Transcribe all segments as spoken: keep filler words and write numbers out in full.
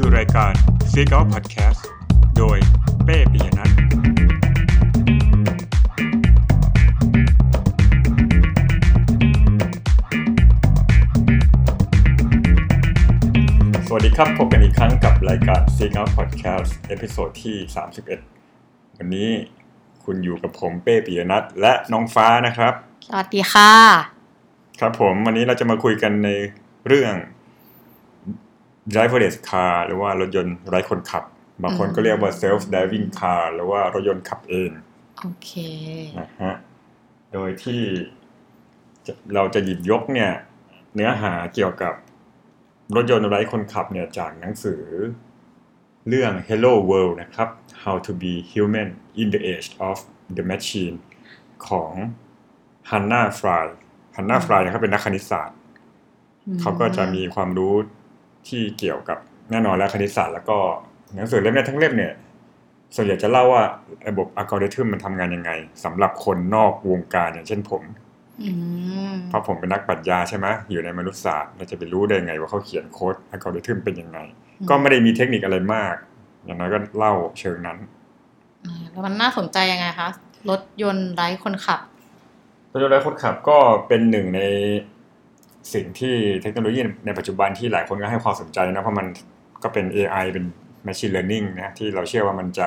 คือรายการ Signal Podcast โดยเป้ปิยนัทสวัสดีครับพบกันอีกครั้งกับรายการ Signal Podcast เอพิโซดที่สามสิบเอ็ดวันนี้คุณอยู่กับผมเป้ปิยนัทและน้องฟ้านะครับสวัสดีค่ะครับผมวันนี้เราจะมาคุยกันในเรื่อง driverless car หรือว่ารถยนต์ไร้คนขับบางคนก็เรียกว่า self driving car หรือว่ารถยนต์ขับเองโอเคนะฮะโดยที่เราจะหยิบยกเนี่ยเนื้อหาเกี่ยวกับรถยนต์ไร้คนขับเนี่ยจากหนังสือเรื่อง Hello World นะครับ How to be human in the age of the machine ของ Hannah Fry Hannah Fry นะครับเป็นนักคณิตศาสตร์เขาก็จะมีความรู้ที่เกี่ยวกับแน่นอนแล้วคณิตศาสตร์แล้วก็หนังสือเล่มนี้ทั้งเล่มเนี่ยส่วนใหญ่จะเล่าว่าระบบอัลกอริทึมมันทำงานยังไงสำหรับคนนอกวงการอย่างเช่นผมเพราะผมเป็นนักปรัชญาใช่ไหมอยู่ในมนุษยศาสตร์เราจะไปรู้ได้ไงว่าเขาเขียนโค้ดอัลกอริทึมเป็นยังไงก็ไม่ได้มีเทคนิคอะไรมากอย่างน้อยก็เล่าเชิงนั้นแล้วมันน่าสนใจยังไงคะรถยนต์ไร้คนขับรถยนต์ไร้คนขับก็เป็นหนึ่งในสิ่งที่เทคโนโลยีในปัจจุบันที่หลายคนก็ให้ความสนใจนะเพราะมันก็เป็น เอ ไอ เป็น machine learning นะที่เราเชื่อว่ามันจะ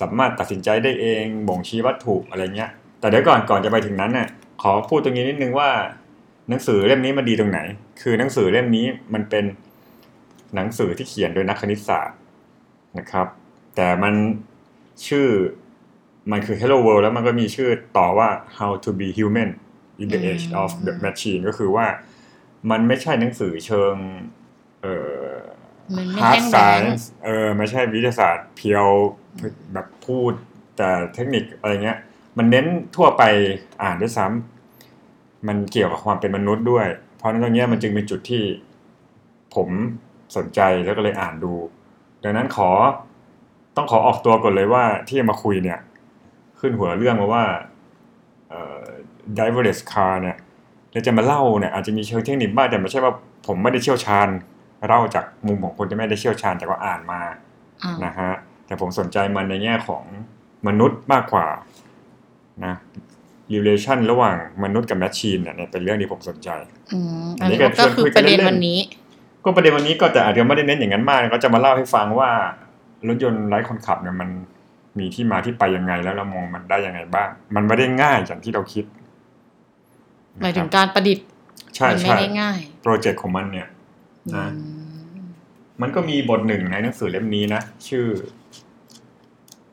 สามารถตัดสินใจได้เองบ่งชี้วัตถุอะไรเงี้ยแต่เดี๋ยวก่อนก่อนจะไปถึงนั้นน่ะขอพูดตรงนี้นิดนึงว่าหนังสือเล่มนี้มันดีตรงไหนคือหนังสือเล่มนี้มันเป็นหนังสือที่เขียนโดยนักคณิตศาสตร์นะครับแต่มันชื่อมันคือ Hello World แล้วมันก็มีชื่อต่อว่า How to be human in the age of the machine ก็คือว่ามันไม่ใช่หนังสือเชิงเอ่อ hard science เออไม่ใช่วิทยาศาสตร์เพียวแบบพูดแต่เทคนิคอะไรเงี้ยมันเน้นทั่วไปอ่านด้วยซ้ำมันเกี่ยวกับความเป็นมนุษย์ด้วยเพราะนั้นตรงนี้มันจึงเป็นจุดที่ผมสนใจแล้วก็เลยอ่านดูดังนั้นขอต้องขอออกตัวก่อนเลยว่าที่มาคุยเนี่ยขึ้นหัวเรื่องมาว่าเอ่อ driverless car เนี่ยเราจะมาเล่าเนี่ยอาจจะมีเชิงเทคนิคบ้างแต่ไม่ใช่ว่าผมไม่ได้เชี่ยวชาญเล่าจากมุมของคนที่ไม่ได้เชี่ยวชาญแต่ก็อ่านมานะฮะแต่ผมสนใจมันในแง่ของมนุษย์มากกว่านะ relation ระหว่างมนุษย์กับแมชชีนเนี่ยเป็นเรื่องที่ผมสนใจอืมอันนี้ก็คือประเด็นวันนี้ก็ประเด็นวันนี้ก็แต่อาจจะไม่ได้เน้นอย่างนั้นมากก็จะมาเล่าให้ฟังว่ารถยนต์ไร้คนขับเนี่ยมันมีที่มาที่ไปยังไงแล้วเรามองมันได้ยังไงบ้างมันไม่ได้ง่ายอย่างที่เราคิดหมายถึงการประดิษฐ์มันไม่ได้ง่ายโปรเจกต์ของมันเนี่ยนะมันก็มีบทหนึ่งในหนังสือเล่มนี้นะชื่อ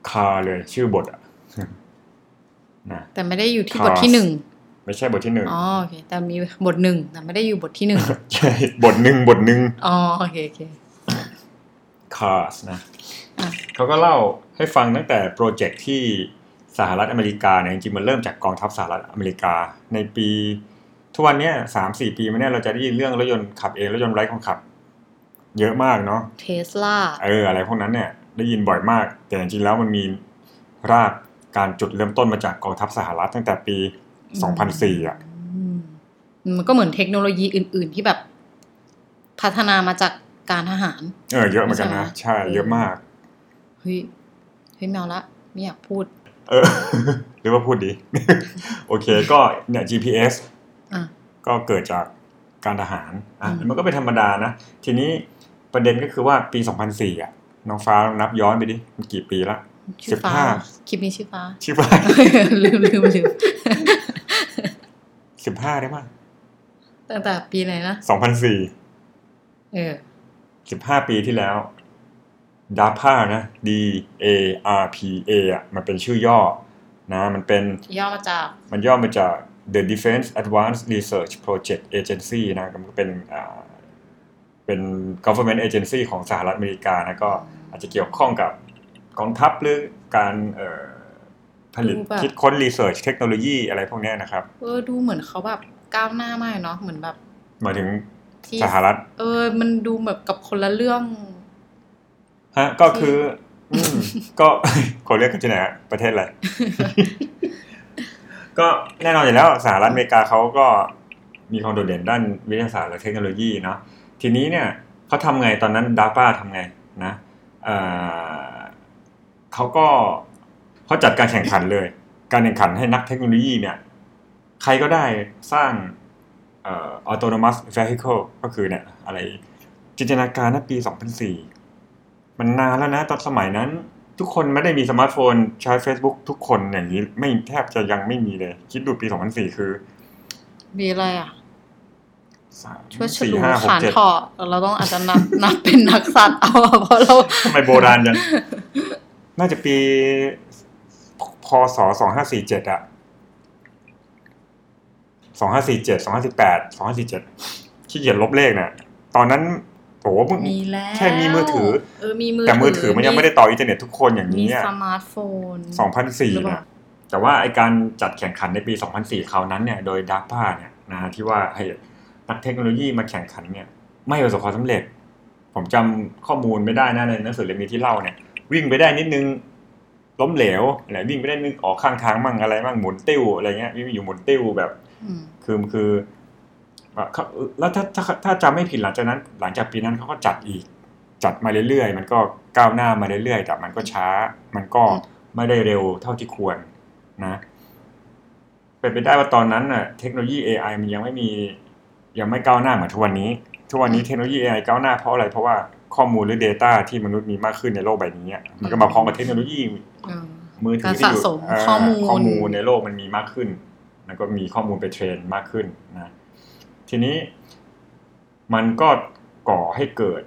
คาเลยชื่อบทอ่ะนะแต่ไม่ได้อยู่ที่บทที่หนึ่งไม่ใช่บทที่หนึ่งอ๋อโอเคแต่มีบทหนึ่งแต่ไม่ได้อยู่บทที่หนึ่งใช่บทหนึ่งบทหนึ่งอ๋อโอเคโอเคคาสนะเขาก็เล่าให้ฟังตั้งแต่โปรเจกต์ที่สหรัฐอเมริกาเนี่ยจริงๆมันเริ่มจากกองทัพสหรัฐอเมริกาในปีทุกวันนี้ สามถึงสี่ ปีมาเนี่ยเราจะได้ยินเรื่องรถยนต์ขับเองรถยนต์ไร้คนขับเยอะมากเนาะ Tesla เอออะไรพวกนั้นเนี่ยได้ยินบ่อยมากแต่จริงๆแล้วมันมีรากการจุดเริ่มต้นมาจากกองทัพสหรัฐตั้งแต่ปี สองพันสี่ อ่ะมันก็เหมือนเทคโนโลยีอื่นๆที่แบบพัฒนามาจากการทหารเออเยอะเหมือนกันนะใช่เยอะมากเฮ้ยเฮ้ยแมวละไม่อยากพูดเออหรือว่าพูดดีโอเคก็เนี่ย จี พี เอส อ่ะก็เกิดจากการทหารอ่ะมันก็เป็นธรรมดานะทีนี้ประเด็นก็คือว่าปีสองพันสี่อ่ะน้องฟ้านับย้อนไปดิมันกี่ปีละสิบห้าคลิปนี้ชื่อฟ้าชื่อฟ้าลืมลืมลืมสิบห้าได้ป่ะตั้งแต่ปีไหนนะสองพันสี่เออสิบห้าปีที่แล้วDARPA นะ D A R P A อ่ะมันเป็นชื่อย่อนะมันเป็นย่อมาจากมันย่อมาจาก The Defense Advanced Research Project Agency นะมันเป็นอ่าเป็น government agency ของสหรัฐอเมริกานะก็อาจจะเกี่ยวข้องกับกองทัพหรือการเอ่อผลิตคิดค้น research เทคโนโลยีอะไรพวกนี้นะครับเออดูเหมือนเขาแบบก้าวหน้ามากเนาะเหมือนแบบหมายถึงสหรัฐเออมันดูแบบกับคนละเรื่องฮะก็คือก็ขอเรียกกันที่ไหนฮะประเทศอะไรก็แน่นอนอยู่แล้วสหรัฐอเมริกาเขาก็มีความโดดเด่นด้านวิทยาศาสตร์และเทคโนโลยีเนาะทีนี้เนี่ยเขาทำไงตอนนั้น DARPA ทำไง เขาก็เขาจัดการแข่งขันเลยการแข่งขันให้นักเทคโนโลยีเนี่ยใครก็ได้สร้างเอ่อ autonomous vehicle ก็คือเนี่ยอะไรจินตนาการณปีสองพันสี่มันนานแล้วนะตอนสมัยนั้นทุกคนไม่ได้มีสมาร์ทโฟนใช้ Facebook ทุกคนอย่างนี้ไม่แทบจะยังไม่มีเลยคิดดูปีสองพันสี่คือมีอะไรอ่ะช่วยฉลูขานถอดเราต้องอาจจะนับ นับเป็นนักสัตว์เอาเพราะเราทำไมโบราณจัง น่าจะปีพศสองพันห้าร้อยสี่สิบเจ็ดอ่ะสองพันห้าร้อยสี่สิบเจ็ด สองพันสิบแปด สองพันห้าร้อยสี่สิบเจ็ดขี้เกียจลบเลขน่ะตอนนั้นโหเพิ่งแค่มีมือถือเออมีมือแต่มือถือมันยังไม่ได้ต่ออินเทอร์เน็ตทุกคนอย่างนี้อ่ะมีสมาร์ทโฟนสองพันสี่นะแต่ว่าไอ้การจัดแข่งขันในปีสองพันสี่คราวนั้นเนี่ยโดย DARPA เนี่ยนะที่ว่าให้นักเทคโนโลยีมาแข่งขันเนี่ยไม่ประสบความสำเร็จผมจำข้อมูลไม่ได้นะในหนังสือเล่มนี้ที่เล่าเนี่ยวิ่งไปได้นิดนึงล้มเหลวอะไรวิ่งไปได้นึงออกข้างทางมั่งอะไรมั่งหมุนติ้วอะไรเงี้ยวิ่งอยู่หมุนติ้วแบบคือคือแล้วถ้าถ้าถ้าจำไม่ผิดหลังจากนั้นหลังจากปีนั้นเขาก็จัดอีกจัดมาเรื่อยๆมันก็ก้าวหน้ามาเรื่อยๆแต่มันก็ช้ามันก็ไม่ได้เร็วเท่าที่ควรนะเป็นไปได้ว่าตอนนั้นน่ะเทคโนโลยี เอ ไอ มันยังไม่มียังไม่ก้าวหน้าเหมือนทุกวันนี้ทุกวันนี้เทคโนโลยี เอ ไอ ก้าวหน้าเพราะอะไรเพราะว่าข้อมูลหรือ data ที่มนุษย์มีมากขึ้นในโลกใบนี้มันก็มาพร้อมกับเทคโนโลยีมือถือที่อยู่ข้อมูลในโลกมันมีมากขึ้นแล้วก็มีข้อมูลไปเทรนมากขึ้นนะทีนี้มันก็ก่อให้เกิด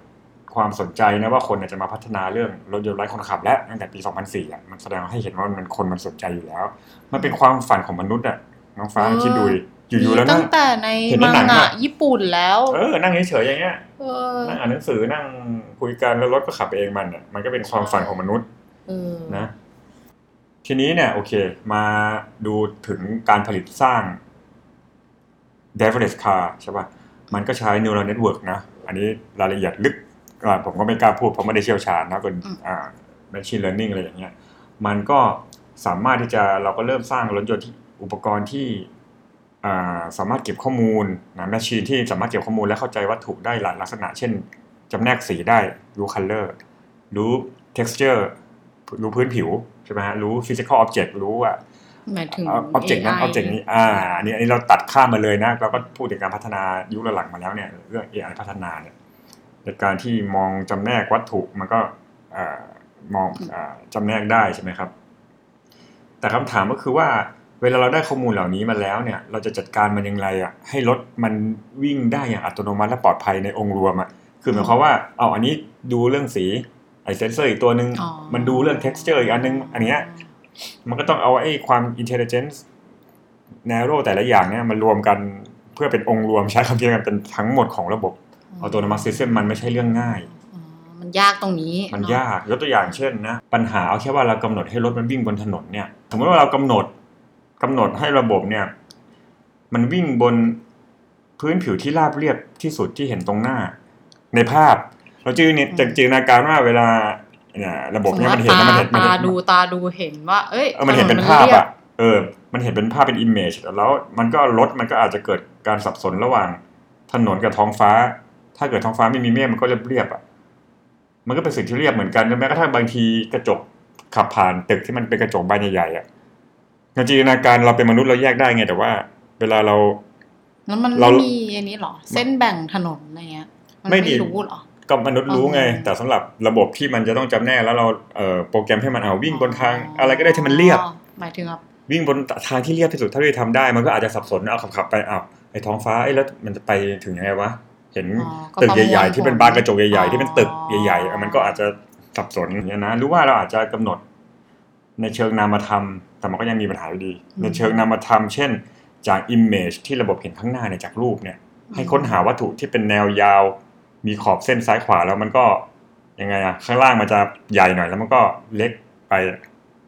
ความสนใจนะว่าคนอาจจะมาพัฒนาเรื่องรถยนต์ไร้คนขับแล้วตั้งแต่ปีสองพันสี่อ่ะมันแสดงให้เห็นว่ามันคนมันสนใจอยู่แล้วมันเป็นความฝันของมนุษย์อ่ะน้องฟ้าคิดดูอยู่ๆแล้วนะตั้งแต่ในมังงะญี่ปุ่นแล้วเออนั่งเฉยๆอย่างเงี้ยนั่งอ่านหนังสือนั่งคุยกันแล้วรถก็ขับเองมันอ่ะมันก็เป็นความฝันของมนุษย์นะทีนี้เนี่ยโอเคมาดูถึงการผลิตสร้าง driverless car ใช่ป่ะมันก็ใช้ neural network นะอันนี้รายละเอียดลึกผมก็ไม่กล้าพูดเพราะไม่ได้เชี่ยวชาญนะเป็น machine learning อะไรอย่างเงี้ยมันก็สามารถที่จะเราก็เริ่มสร้างรถยนต์ที่อุปกรณ์ที่สามารถเก็บข้อมูลนะ machine ที่สามารถเก็บข้อมูลและเข้าใจวัตถุได้หลายลักษณะเช่นจำแนกสีได้รู้ color รู้ texture รู้พื้นผิวใช่ไหมฮะรู้ physical object รู้ว่า object นั้น object นี้อ่าอันนี้อันนี้เราตัดข้ามมาเลยนะเราก็พูดถึงการพัฒนายุคหลังมาแล้วเนี่ยเรื่อง เอ ไอ พัฒนาเนี่ยในการที่มองจำแนกวัตถุมันก็อ่ามองอ่าจำแนกได้ใช่ไหมครับแต่คำถามก็คือว่าเวลาเราได้ข้อมูลเหล่านี้มาแล้วเนี่ยเราจะจัดการมันอย่างไรอ่ะให้รถมันวิ่งได้อย่างอัตโนมัติและปลอดภัยในองค์รวมอ่ะคือหมายความว่าเอาอันนี้ดูเรื่องสีไอ้เซนเซอร์อีกตัวนึงมันดูเรื่อง texture อีกอันนึงอันเนี้ยมันก็ต้องเอาไอ้ความ intelligence narrow แต่ละอย่างเนี่ยมันรวมกันเพื่อเป็นองค์รวมใช้คำเดียวกันเป็นทั้งหมดของระบบ autonomous system มันไม่ใช่เรื่องง่ายมันยากตรงนี้มันยากยกตัวอย่างเช่นนะปัญหาเอาแค่ว่าเรากำหนดให้รถมันวิ่งบนถนนเนี่ยสมมติว่าเรากำหนดกำหนดให้ระบบเนี่ยมันวิ่งบนพื้นผิวที่ราบเรียบที่สุดที่เห็นตรงหน้าในภาพเราจื้อเนี่ยจากจินตนาการว่าเวลาเนี่ยระบบเนี่ยมันเห็นมันเห็นตาดูตาดูเห็นว่าเอ้ยมันเห็นเป็นภาพอ่ะเออมันเห็นเป็นภาพเป็น image แล้วมันก็รถมันก็อาจจะเกิดการสับสนระหว่างถนนกับท้องฟ้าถ้าเกิดท้องฟ้าไม่มีเมฆมันก็เรียบเรียบอ่ะมันก็เป็นสิ่งที่เรียบเหมือนกันแม้กระทั่งบางทีกระจกขับผ่านตึกที่มันเป็นกระจกบานใหญ่ๆอ่ะในจินตนาการเราเป็นมนุษย์เราแยกได้ไงแต่ว่าเวลาเราแล้วมันไม่มีอันนี้หรอเส้นแบ่งถนนอะไรเงี้ยมันไม่รู้หรอก็มนุษย์รู้ไงแต่สำหรับระบบที่มันจะต้องจำแนกแล้วเราโปรแกรมให้มันเอาวิ่งบนทางอะไรก็ได้ที่มันเรียบหมายถึงครับวิ่งบนทางที่เรียบที่สุดเท่าที่ทำได้มันก็อาจจะสับสนเอาขับๆไปเอาไอ้ท้องฟ้าไอ้แล้วมันจะไปถึงยังไงวะเห็นตึกใหญ่ๆที่เป็นบานกระจกใหญ่ๆที่เป็นตึกใหญ่ๆมันก็อาจจะสับสนอย่างนี้นะหรือว่าเราอาจจะกำหนดในเชิงนามธรรมแต่มันก็ยังมีปัญหาอยู่ดีในเชิงนามธรรมเช่นจาก image ที่ระบบเห็นข้างหน้าเนี่ยจากรูปเนี่ยให้ค้นหาวัตถุที่เป็นแนวยาวมีขอบเส้นซ้ายขวาแล้วมันก็ยังไงอะข้างล่างมันจะใหญ่หน่อยแล้วมันก็เล็กไป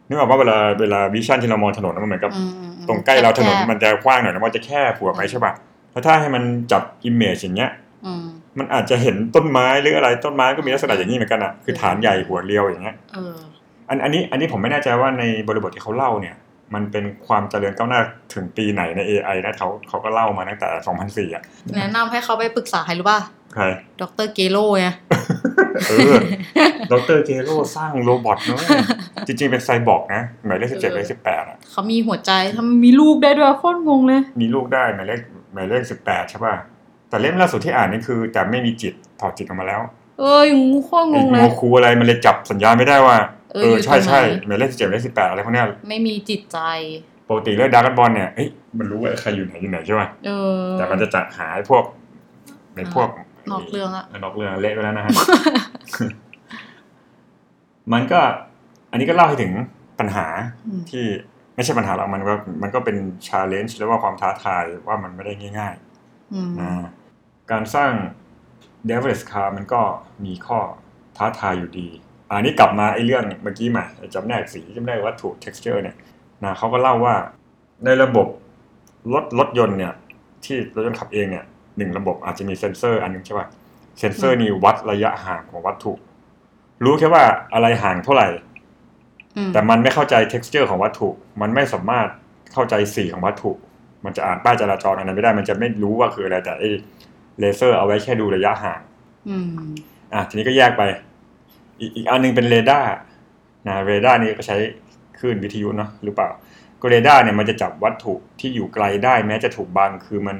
นึกออกว่าเวลาเวลาวิชั่นที่เรามองถนนมันเหมือนกับตรงใกล้เราถนนมันจะกว้างหน่อยแล้วมันจะแคบผัวไปใช่ป่ะแล้วถ้าให้มันจับอิมเมจอย่างเงี้ยมันอาจจะเห็นต้นไม้หรืออะไรต้นไม้ก็มีลักษณะอย่างนี้เหมือนกันอะคือฐานใหญ่หัวเรียวอย่างเงี้ยอันอันนี้อันนี้ผมไม่แน่ใจว่าในบริบทที่เขาเล่าเนี่ยมันเป็นความเจริญก้าวหน้าถึงปีไหนใน เอ ไอ นะเขาเขาก็เล่ามาตั้งแต่สองพันสี่อ่ะแนะนำให้เขาไปปรึกษาใครรู้ป่ะใครดร.เกโร่ไง เออดร.เจโร่สร้างโรบอทเนาะจริงๆเป็นไซบอร์กนะหมายเลขสิบเจ็ดหมายเลขสิบแปดอ่ะเขามีหัวใจทำมีลูกได้ด้วยโคตรงงเลยมีลูกได้หมายเลขหมายเลขสิบแปดใช่ป่ะแต่เล่มล่าสุดที่อ่านนี่คือแต่ไม่มีจิตถอดจิตออกมาแล้วเอ้ยงูโคตรงงเลยงูคูอะไรมันเลยจับสัญญาณไม่ได้ว่าเออใช่ๆหมายเลขสิบเจ็ดหมายเลขสิบแปดอะไรพวกเนี้ยไม่มีจิตใจปกติเรื่องดราก้อนบอลเนี่ยเอ้ยมันรู้ว่าใครอยู่ไหนอยู่ไหนใช่ป่ะเออแต่มันจะจับหาไอ้พวกไอ้พวกนอกเรื่องอะนอกเรื่องเละไปแล้วนะฮะ มันก็อันนี้ก็เล่าให้ถึงปัญหาที่ไม่ใช่ปัญหาหรอกมันก็มันก็เป็น challenge แล้วว่าความท้าทายว่ามันไม่ได้ง่ายๆนะการสร้าง device car มันก็มีข้อท้าทายอยู่ดีอันนี้กลับมาไอ้เรื่องเมื่อกี้มาจำแนกสีจำแนกวัตถุ texture เนี่ยนะเขาก็เล่าว่าในระบบรถรถยนต์เนี่ยที่รถยนต์ขับเองเนี่ยหนึ่งระบบอาจจะมีเซ็นเซอร์อันนึงใช่ป่ะเซ็นเซอร์นี่วัดระยะห่างของวัตถุรู้แค่ว่าอะไรห่างเท่าไหร่แต่มันไม่เข้าใจ texture ของวัตถุมันไม่สามารถเข้าใจสีของวัตถุมันจะอ่านป้ายจราจรอะไรไม่ได้มันจะไม่รู้ว่าคืออะไรแต่ไอ้เลเซอร์เอาไว้แค่ดูระยะห่างอ่ะทีนี้ก็แยกไปอีกอีกอันนึงเป็นเรดาร์นะเรดาร์นี่ก็ใช้คลื่นวิทยุเนาะหรือเปล่าก็เรดาร์เนี่ยมันจะจับวัตถุที่อยู่ไกลได้แม้จะถูกบังคือมัน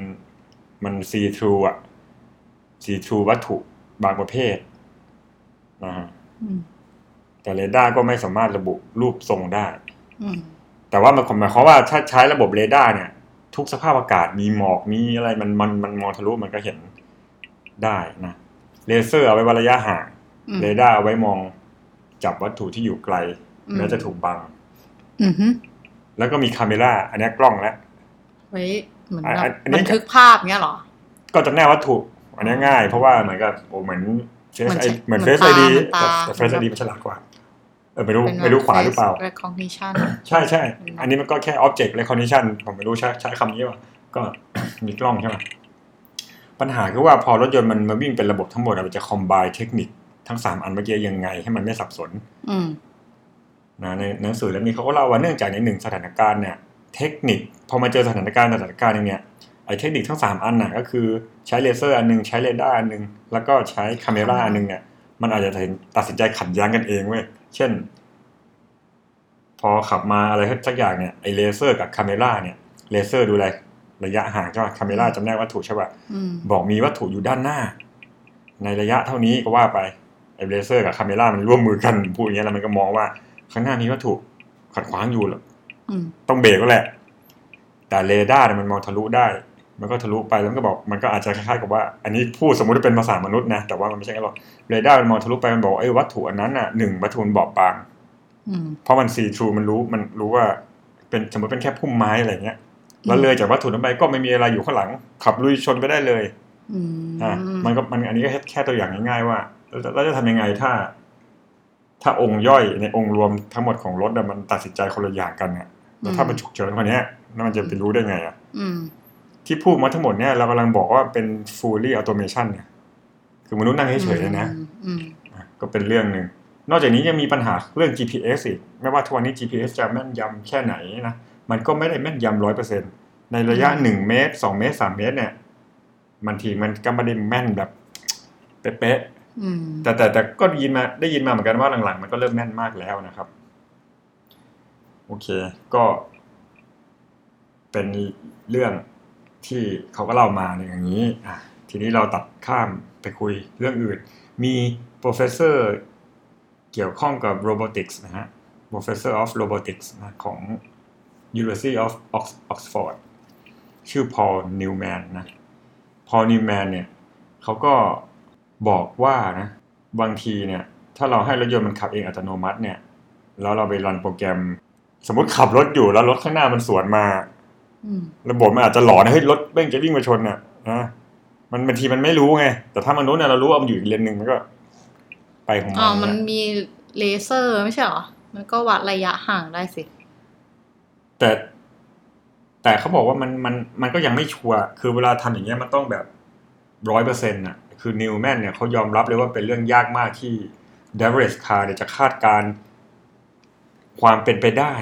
มันซีทรูอ่ะซีทรูวัตถุบางประเภทนะฮะแต่เรดาร์ก็ไม่สามารถระบุรูปทรงได้แต่ว่ามันหมายความว่าถ้าใช้ระบบเรดาร์เนี่ยทุกสภาพอากาศมีหมอกมีอะไรมันมันมันมองทะลุมันก็เห็นได้นะเลเซอร์เอาไว้วัดระยะห่างเรดาร์เอาไว้มองจับวัตถุที่อยู่ไกลแม้จะถูกบังแล้วก็มีคาเมร่าอันนี้กล้องแล้วไว้เหมือนแบบบันทึกภาพเงี้ยหรอก็จำแนกวัตถุอันนี้ง่ายเพราะว่าเหมือนกับโอ้เหมือนเฟซไอเหมือนเฟซไอดีแต่เฟซไอดีมันฉลาดกว่าเออไม่รู้ไม่รู้ขวาหรือเปล่า recognition ใช่ใช่อันนี้มันก็แค่ object recognition ผมไม่รู้ใช้ใช้คำนี้ป่ะก็มีกล้องใช่ไหมปัญหาคือว่าพอรถยนต์มันมาวิ่งเป็นระบบทั้งหมดมันจะ combine เทคนิคทั้งสามอันเมื่อกี้ยังไงให้มันไม่สับสนนะในหนังสือเล่มนี้เขาก็เล่าว่าเนื่องจากในหนึ่งสถานการณ์เนี่ยเทคนิคพอมาเจอสถานการณ์สถานการณ์นึงเนี่ยไอ้เทคนิคทั้งสามอันน่ะก็คือใช้เลเซอร์อันนึงใช้เรดาร์อันนึงแล้วก็ใช้คาเมร่าอันนึงเนี่ยมันอาจจะตัดสินใจขัดแย้งกันเองเว้ยเช่นพอขับมาอะไรสักอย่างเนี่ยไอ้เลเซอร์กับคาเมร่าเนี่ยเลเซอร์ดูอะไรระยะห่างใช่ป่ะคาเมร่าจำแนกวัตถุใช่ป่ะบอกมีวัตถุอยู่ด้านหน้าในระยะเท่านี้ก็ว่าไปไอ้เลเซอร์กับคาเมร่ามันร่วมมือกันพูดอย่างเงี้ยแล้วมันก็มองว่าข้างหน้ามีวัตถุขัดขวางอยู่ต้องเบรกก็แหละแต่เรดาร์มันมองทะลุได้มันก็ทะลุไปแล้วมันก็บอกมันก็อาจจะคล้ายๆกับว่าอันนี้พูดสมมุติว่าเป็นภาษามนุษย์นะแต่ว่ามันไม่ใช่กันหรอกเรดาร์มันมองทะลุไปมันบอกไอ้วัตถุอันนั้นน่ะหนึ่งวัตถุมันบอบบางเพราะมันซีทรูมันรู้มันรู้ว่าเป็นสมมติเป็นแค่พุ่มไม้อะไรเงี้ยแล้วเลยจากวัตถุนั้นไปก็ไม่มีอะไรอยู่ข้างหลังขับลุยชนไปได้เลยอ่ามันก็มันอันนี้ก็แค่ตัวอย่างง่ายๆว่าเราจะทำยังไงถ้าถ้าองค์ย่อยในองค์รวมทั้งหมดของรถมันตัดสินใจคนละอย่างกันเนี่ยแล้วถ้ามันฉุกเฉินคนนี้แล้วมันจะไปรู้ได้ไงอ่ะที่พูดมาทั้งหมดเนี่ยเรากำลังบอกว่าเป็น fully automation เนี่ยคือมนุษย์นั่งเฉยๆนะก็เป็นเรื่องนึงนอกจากนี้ยังมีปัญหาเรื่อง จี พี เอส อีกไม่ว่าทุกวันนี้ จี พี เอส จะแม่นยำแค่ไหนนะมันก็ไม่ได้แม่นยำ ร้อยเปอร์เซ็นต์ ในระยะหนึ่งเมตรสองเมตรสามเมตรเนี่ยบางทีมันก็ไม่ได้แม่นแบบเป๊ะแต่แต่แต่ก็ได้ยินมาได้ยินมาเหมือนกันว่าหลังๆมันก็เริ่มแม่นมากแล้วนะครับโอเคก็เป็นเรื่องที่เขาก็เล่ามาอย่างนี้อ่ะทีนี้เราตัดข้ามไปคุยเรื่องอื่นมีโปรเฟสเซอร์เกี่ยวข้องกับโรบอติกส์นะฮะ Professor of Robotics นะของ University of Oxford ชื่อ Paul Newman นะ Paul Newman เนี่ยเขาก็บอกว่านะบางทีเนี่ยถ้าเราให้รถยนต์มันขับเองอัตโนมัติเนี่ยแล้วเราไปรันโปรแกรมสมมุติขับรถอยู่แล้วรถข้างหน้ามันสวนมาระบบมันอาจจะหลอนเฮ้ยรถเบ้งจะวิ่งมาชนน่ะนะมันบางทีมันไม่รู้ไงแต่ถ้ามันรู้เนี่ยเรารู้ว่ามันอยู่อีกเลนนึงมันก็ไปของมันอ๋อมันมีเลเซอร์ไม่ใช่หรอมันก็วัดระยะห่างได้สิแต่แต่เขาบอกว่ามันมันมันก็ยังไม่ชัวร์คือเวลาทำอย่างเงี้ยมันต้องแบบ ร้อยเปอร์เซ็นต์ น่ะคือนิวแมนเนี่ยเขายอมรับเลยว่าเป็นเรื่องยากมากที่ Device Car เนี่ยจะคาดการความเป็นไปได้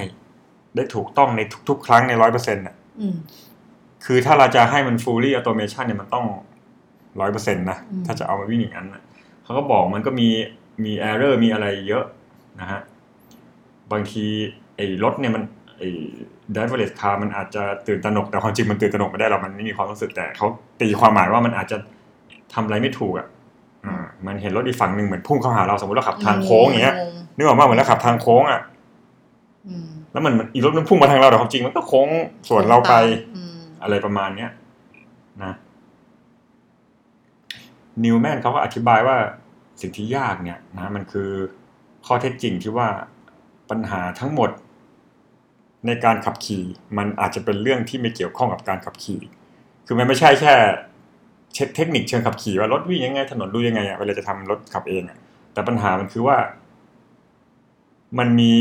ได้ถูกต้องในทุกๆครั้งใน ร้อยเปอร์เซ็นต์ น่ะคือถ้าเราจะให้มัน fully automation เนี่ยมันต้อง ร้อยเปอร์เซ็นต์ นะถ้าจะเอามาวิ่งอย่างนั้นนะ เขาก็บอกมันก็มีมีเอร์เรอร์มีอะไรเยอะนะฮะบางทีไอ้รถเนี่ยมันไอ้ driverless car มันอาจจะตื่นตระหนกแต่ความจริงมันตื่นตระหนกไม่ได้หรอกมันไม่มีความรู้สึกแต่เขาตีความหมายว่ามันอาจจะทำอะไรไม่ถูกอ่ะมันเห็นรถอีกฝั่งหนึ่งเหมือนพุ่งเข้าหาเราสมมติเราขับทางโค้งอย่างเงี้ยนึกออกมาเหมือนเราขับทางโค้งอ่ะแล้วมันอีกรถมันพุ่งมาทางเราแต่ความจริงมันก็โค้งสวนเราไปอะไรประมาณเนี้ยนะนิวแมนเขาก็อธิบายว่าสิ่งที่ยากเนี่ยนะมันคือข้อเท็จจริงที่ว่าปัญหาทั้งหมดในการขับขี่มันอาจจะเป็นเรื่องที่ไม่เกี่ยวข้องกับการขับขี่คือมันไม่ใช่แค่เช็คเทคนิคเชิงขับขี่ว่ารถวิ่งยังไงถนนดูยังไงอ่ะเวลาจะทำรถขับเองอ่ะแต่ปัญหามันคือว่ามันมี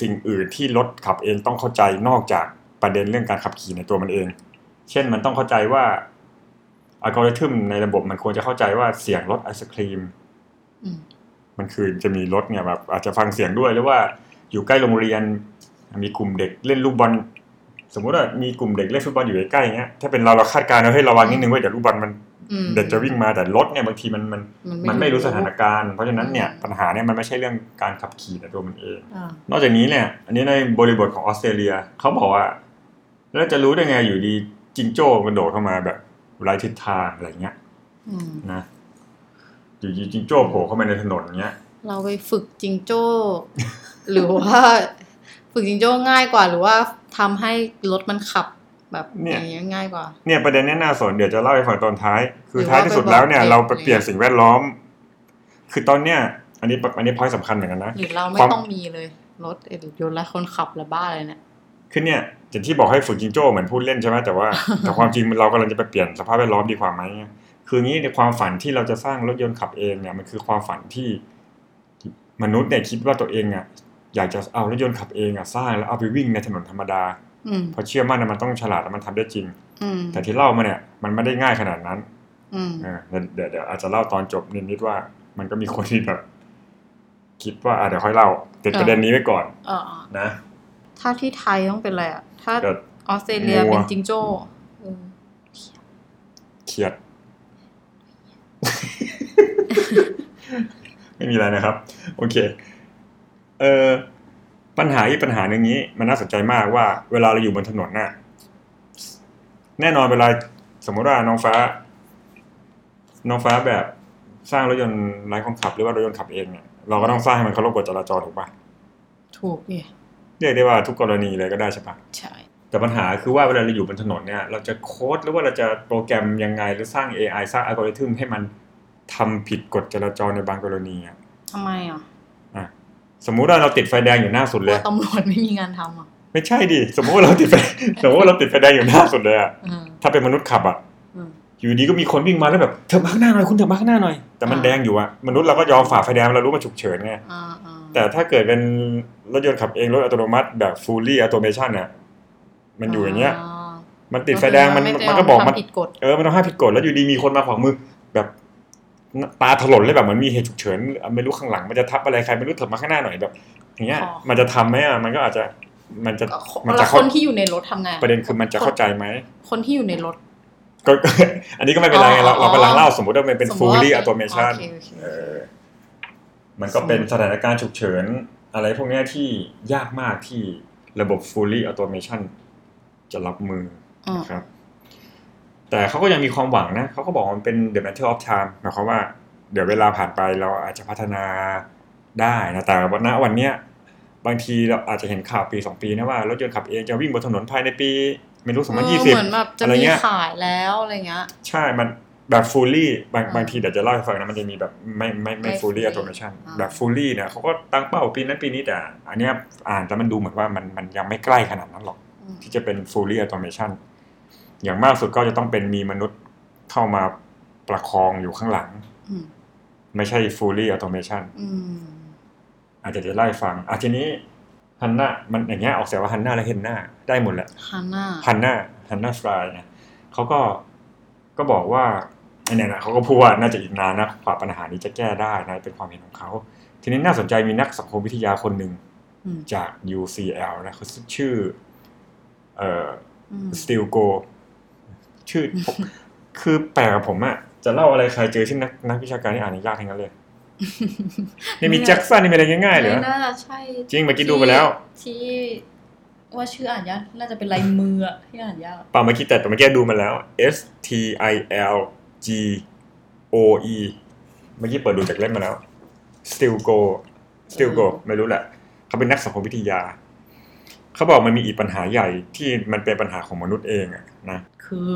สิ่งอื่นที่รถขับเองต้องเข้าใจนอกจากประเด็นเรื่องการขับขี่ในตัวมันเองเช่นมันต้องเข้าใจว่าอัลกอริทึมในระบบมันควรจะเข้าใจว่าเสียงรถไอศครีมมันคือจะมีรถเนี่ยแบบอาจจะฟังเสียงด้วยหรือว่าอยู่ใกล้โรงเรียนมีกลุ่มเด็กเล่นลูกบอลสมมติว่ามีกลุ่มเด็กเล่นฟุตบอลอยู่ใกล้ๆอย่างเงี้ยถ้าเป็นเราเราคาดการณ์ว่าเฮ้ยระวังนิดนึงเว้ยเดี๋ยวลูกบอลมันเด็กจะวิ่งมาแต่รถเนี่ยบางทีมันมันมันไม่รู้สถานการณ์เพราะฉะนั้นเนี่ยปัญหาเนี่ยมันไม่ใช่เรื่องการขับขี่แต่ตัวมันเองนอกจากนี้เนี่ยอันนี้ในบริบทของออสเตรเลียเขาบอกว่าแล้วจะรู้ได้ไงอยู่ดีจิงโจ้กระโดดเข้ามาแบบไร้ทิศทางอะไรเงี้ยนะอยู่ดีจิงโจ้โผล่เข้ามาในถนนเงี้ยเราไปฝึกจิงโจ้หรือว่าฝึกจิงโจ้ง่ายกว่าหรือว่าทำให้รถมันขับแบบอย่างเงี้ยง่ายกว่าเนี่ยประเด็นนี้น่าสนเดี๋ยวจะเล่าให้ฟังตอนท้ายคือท้ายที่สุดแล้วเนี่ยเราไปเปลี่ยนสิ่งแวดล้อมคือตอนเนี้ยอันนี้อันนี้พอยต์สำคัญเหมือนกันนะหรือเราไม่ต้องมีเลยรถหรือยนต์และคนขับและบ้าเลยเนี่ยคือเนี่ยอย่างที่บอกให้ฝึกจิงโจ้เหมือนพูดเล่นใช่ไหมแต่ว่าแต่ความจริงเรากำลังจะไปเปลี่ยนสภาพแวดล้อมดีกว่าไหมคืองี้ในความฝันที่เราจะสร้างรถยนต์ขับเองเนี่ยมันคือความฝันที่มนุษย์เนี่ยคิดว่าตัวเองอ่ะอยากจะเอารถยนต์ขับเองอ่ะสร้างแล้วเอาไปวิ่งในถนนธรรมดาเพราะเชื่อมั่นว่ามันต้องฉลาดและมันทำได้จริงแต่ที่เล่ามาเนี่ยมันไม่ได้ง่ายขนาดนั้นเดี๋ยวเดี๋ยวอาจจะเล่าตอนจบนิดนิดว่ามันก็มีคนที่แบบคิดว่าเดี๋ยวค่อยเล่าติดประเด็นนี้ไว้ก่อนนะถ้าที่ไทยต้องเป็นอะไรอ่ะถ้าออสเตรเลียเป็นจิงโจ้เขียดไม่มีอะไรนะครับโอเคเออปัญหาอีกปัญหาหนึ่งนี้มันน่าสนใจมากว่าเวลาเราอยู่บนถนนน่ะแน่นอนเวลาสมมติว่าน้องฟ้าน้องฟ้าแบบสร้างรถยนต์ไร้คนขับหรือว่ารถยนต์ขับเองเนี่ยเราก็ต้องสร้างให้มันเคารพกฎจราจรถูกป่ะถูกเนี่ยเรียกได้ว่าทุกกรณีเลยก็ได้ใช่ป่ะใช่แต่ปัญหาคือว่าเวลาเราอยู่บนถนนเนี่ยเราจะโค้ดหรือว่าเราจะโปรแกรมยังไงหรือสร้าง เอ ไอ สร้างอัลกอริทึมให้มันทำผิดกฎจราจรในบางกรณีอ่ะทำไมอ่ะสมมุติว่าเราติดไฟแดงอยู่หน้าสุดเลยตำรวจไม่มีงานทำอ่ะไม่ใช่ดิสมมุติว่าเราติดไฟสมมุติว่าเราติดไฟแดงอยู่หน้าสุดเลยอ่ะถ้าเป็นมนุษย์ขับอ่ะอยู่ดีก็มีคนวิ่งมาแล้วแบบเธอมาข้างหน้าหน่อยคุณเธอมาข้างหน้าหน่อยแต่มันแดงอยู่อ่ะมนุษย์เราก็ยอมฝ่าไฟแดงเรารู้มันฉุกเฉินไงแต่ถ้าเกิดเป็นรถยนต์ขับเองรถอัตโนมัติแบบ fully automation น่ะมันอยู่อย่างเงี้ยมันติดไฟแดงมันมันก็บอกมันเออมันต้องห้ามผิดกฎแล้วอยู่ดีมีคนมาขวางมือแบบตาถลนเลยแบบเหมือนมีเหตุฉุกเฉินไม่รู้ข้างหลังมันจะทับอะไรใครไม่รู้เถอะมาข้างหน้าหน่อยแบบอย่างเงี้ยมันจะทำไหมอ่ะมันก็อาจจะมันจะมันจะคนที่อยู่ในรถทำไงประเด็นคือมันจะเข้าใจไหมคนที่อยู่ในรถก็อันนี้ก็ไม่เป็นไรเราเรากำลังเล่าสมมติว่ามันเป็น fully automation มันก็เป็นสถานการณ์ฉุกเฉินอะไรพวกนี้ที่ยากมากที่ระบบ fully automation จะรับมือนะครับแต่เขาก็ยังมีความหวังนะเขาก็บอกมันเป็น the matter of time หมายความว่าเดี๋ยวเวลาผ่านไปเราอาจจะพัฒนาได้นะแต่วันนี้วันนี้บางทีเราอาจจะเห็นข่าวปีสองปีนะว่ารถยนต์ขับเองจะวิ่งบนถนนภายในปีไม่รู้สองพันยี่สิบอะไรเงี้ยขายแล้วอะไรเงี้ยใช่มันแบบ fully บางบางทีเดี๋ยวจะเล่าให้ฟังนะมันจะมีแบบไม่ไม่ไม่ fully automation แบบ fully เนี่ยเขาก็ตั้งเป้าปีนั้นปีนี้แต่อันเนี้ยอ่านแต่มันดูเหมือนว่ามันมันยังไม่ใกล้ขนาดนั้นหรอกที่จะเป็น fully automationอย่างมากสุดก็จะต้องเป็นมีมนุษย์เข้ามาประคองอยู่ข้างหลังไม่ใช่ fully automation อาจจะจะไล่ฟังอ่ะทีนี้ฮันน่ามันอย่างเงี้ยออกเสียงว่าฮันน่าและเฮนน่าได้หมดแหละฮันน่าฮันน่าฮันน่าฟรายเนี่ยเขาก็ก็บอกว่าไอ้เนี่ยนะเขาก็พูดว่าน่าจะอีกนานนะกว่าปัญหานี้จะแก้ได้นะเป็นความเห็นของเขาทีนี้น่าสนใจมีนักสังคมวิทยาคนหนึ่งจาก ยู ซี แอล นะเขาชื่อเอ่อสตีลโกชื่อคือแปลกกับผมอะจะเล่าอะไรใครเจอที่นักนักวิชาการที่อ่านยากทั้งนั้นเลย นี่มีแจ็คสันนี่เป็นอะไรง่ายๆเหรอน่าใช่จริงเมื่อกี้ดูไปแล้วที่ว่าชื่ออ่านยากน่าจะเป็นลายมือที่อ่านยากป่ะเมื่อกี้แต่เมื่อกี้ดูมาแล้ว S T I L G O E เมื่อกี้เปิดดูจากเล่มมาแล้ว Still Go Still Go ไม่รู้แหละเขาเป็นนักสังคมวิทยาเขาบอกมันมีอีกปัญหาใหญ่ที่มันเป็นปัญหาของมนุษย์เองอะนะคือ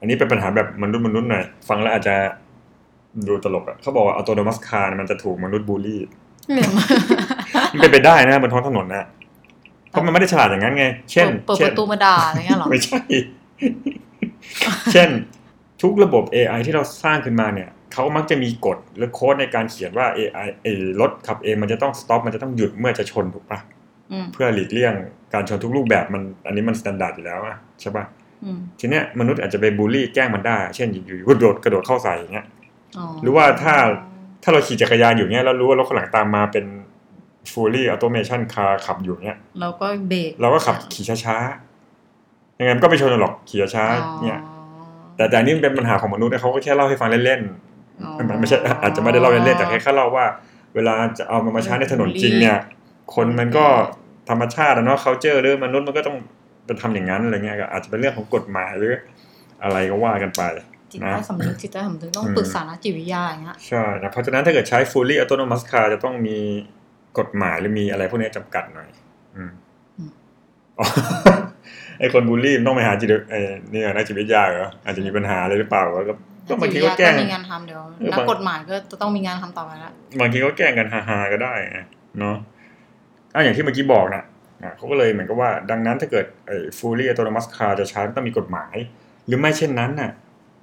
อันนี้เป็นปัญหาแบบมนุษย์มนุษย์หน่อยฟังแล้วอาจจะดูตลกอะเขาบอกว่าอัตโนมัติคาร์มันจะถูกมนุษย์บูลลี่มันเป็นไปได้นะบนท้องถนนนะเพราะมันไม่ได้ฉลาดอย่างนั้นไงเช่นเปิดประตูมาด่าอะไรเงี้ยหรอไม่ใช่เช่นทุกระบบ เอ ไอ ที่เราสร้างขึ้นมาเนี่ยเขามักจะมีกฎหรือโค้ดในการเขียนว่า เอ ไอ ไอ้รถขับเองมันจะต้องสต็อปมันจะต้องหยุดเมื่อจะชนถูกป่ะเพื่อหลีกเลี่ยงการชนทุกรูปแบบมันอันนี้มันสแตนดาร์ดอยู่แล้วอ่ะใช่ป่ะทีเนี้ยมนุษย์อาจจะไปบูลลี่แกล้งมันได้เช่นอยู่ๆกระโดดกระโดดเข้าใส่อย่างเงี้ยหรือว่าถ้าถ้าเราขี่จักรยานอยู่เงี้ยแล้วรู้ว่ารถข้างหลังตามมาเป็นfully automation car ขับอยู่เงี้ยเราก็เบรกเราก็ขับขี่ช้าๆยังไงมันก็ไม่ชนหรอกขี่ช้าๆเนี่ยแต่แต่นี่มันเป็นปัญหาของมนุษย์นะเขาก็แค่เล่าให้ฟังเล่นๆมันไม่ใช่อาจจะไม่ได้เล่าเล่นๆแต่แค่เล่าว่าเวลาจะเอามันมาใช้ในถนนจริงเนี่ยคนมันก็ธรรมชาติอ่ะเนาะ culture หรือมนุษย์มันก็ต้องเป็นทำอย่างนั้นอะไรเงี้ยก็อาจจะเป็นเรื่องของกฎหมายหรืออะไรก็ว่ากันไปจิตใต้สำนึกจิตใต้สำนึกต้องปรึกษานักจิตวิทยาอย่างเงี้ยใช่นะเพราะฉะนั้นถ้าเกิดใช้ fully autonomous car จะต้องมีกฎหมายหรือมีอะไรพวกนี้จำกัดหน่อยอืมอ๋อไอคนบูลลี่ต้องไปหาจิตไอเนี่ยนักจิตวิทยาเหรออาจจะมีปัญหาอะไรหรือเปล่าก็ต้องบางทีก็แกล้งมีงานทำเดี๋ยวนักกฎหมายก็จะต้องมีงานทำต่อไปละบางทีก็แกล้งกันฮาๆก็ได้เนาะอ่ะอย่างที่เมื่อกี้บอกนะอ่ะเขาก็เลยเหมือนกับว่าดังนั้นถ้าเกิดไอ fully autonomous car จะใช้ต้องมีกฎหมายหรือไม่เช่นนั้นน่ะ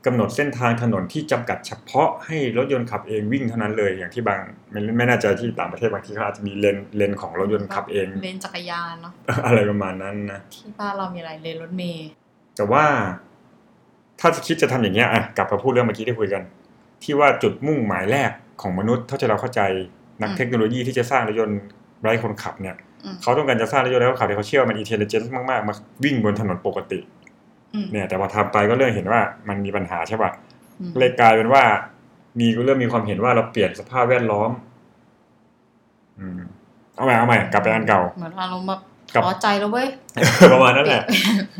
กำหนดเส้นทางถนนที่จำกัดเฉพาะให้รถยนต์ขับเองวิ่งเท่านั้นเลยอย่างที่บางไม่ไม่น่าจะที่ต่างประเทศบางที่เขาอาจจะมีเลนเลนของรถยนต์ขับเองเลนจักรยานเนาะ อะไรประมาณนั้นนะที่บ้านเรามีอะไรเลนรถเมล์แต่ว่าถ้าคิดจะทำอย่างเงี้ยอ่ะกลับมาพูดเรื่องเมื่อกี้ที่คุยกันที่ว่าจุดมุ่งหมายแรกของมนุษย์เท่าที่เราเข้าใจนักเทคโนโลยีที่จะสร้างรถยนต์ไร้คนขับเนี่ยเขาต้องการจะสร้างรถยนต์ไร้คนขับที่เขาเชื่อมันอินเทลลิเจนต์มากๆมาวิ่งบนถนนปกติเนี่ยแต่พอทำไปก็เริ่มเห็นว่ามันมีปัญหาใช่ป่ะเลยกลายเป็นว่ามีก็เริ่มมีความเห็นว่าเราเปลี่ยนสภาพแวดล้อมอืมเอาใหม่เอาใหม่กลับไปอันเก่าเหมือนอารมณ์แบบขอใจแล้วเว้ย ประมาณนั้นแหละ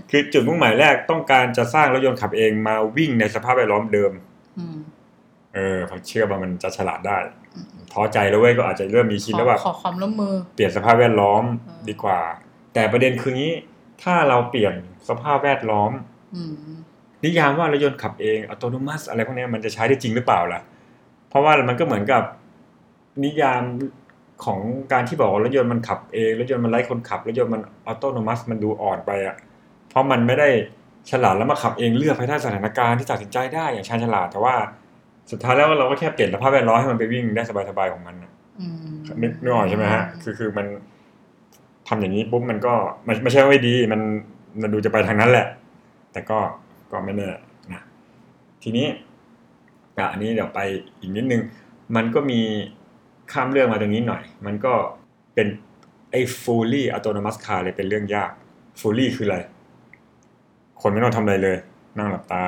คือจุดมุ่งหมายแรกต้องการจะสร้างรถยนต์ขับเองมาวิ่งในสภาพแวดล้อมเดิมเออผมเชื่อว่ามันจะฉลาดได้ท้อใจแล้วเว้ยก็อาจจะเริ่มมีคิดแล้วว่าขอความร่วมมือเปลี่ยนสภาพแวดล้อมดีกว่าแต่ประเด็นคืองี้ถ้าเราเปลี่ยนสภาพแวดล้อมนิยามว่ารถยนต์ขับเองอัตโนมัติอะไรพวกนี้มันจะใช้ได้จริงหรือเปล่าล่ะเพราะว่ามันก็เหมือนกับนิยามของการที่บอกว่ารถยนต์มันขับเองรถยนต์มันไร้คนขับรถยนต์มันอัตโนมัติมันดูอ่อนไปอ่ะเพราะมันไม่ได้ฉลาดแล้วมาขับเองเลือกภายใต้สถานการณ์ที่ตัดสินใจได้อย่างชาญฉลาดแต่ว่าสุดท้ายแล้วเราก็แค่เปลี่ยนสภาพแวดล้อมให้มันไปวิ่งได้สบายๆของมันนึกนึกออกใช่ไหมฮะคือคือมันทำอย่างนี้ปุ๊บมันก็มันไม่ใช่ว่าไม่ดีมันมันดูจะไปทางนั้นแหละแต่ก็ก็ไม่แน่นะทีนี้อ่ะอันนี้เดี๋ยวไปอีกนิดนึงมันก็มีข้ามเรื่องมาตรงนี้หน่อยมันก็เป็นไอ้ fully autonomous car เลยเป็นเรื่องยาก fully คืออะไรคนไม่ต้องทำอะไรเลยนั่งหลับตา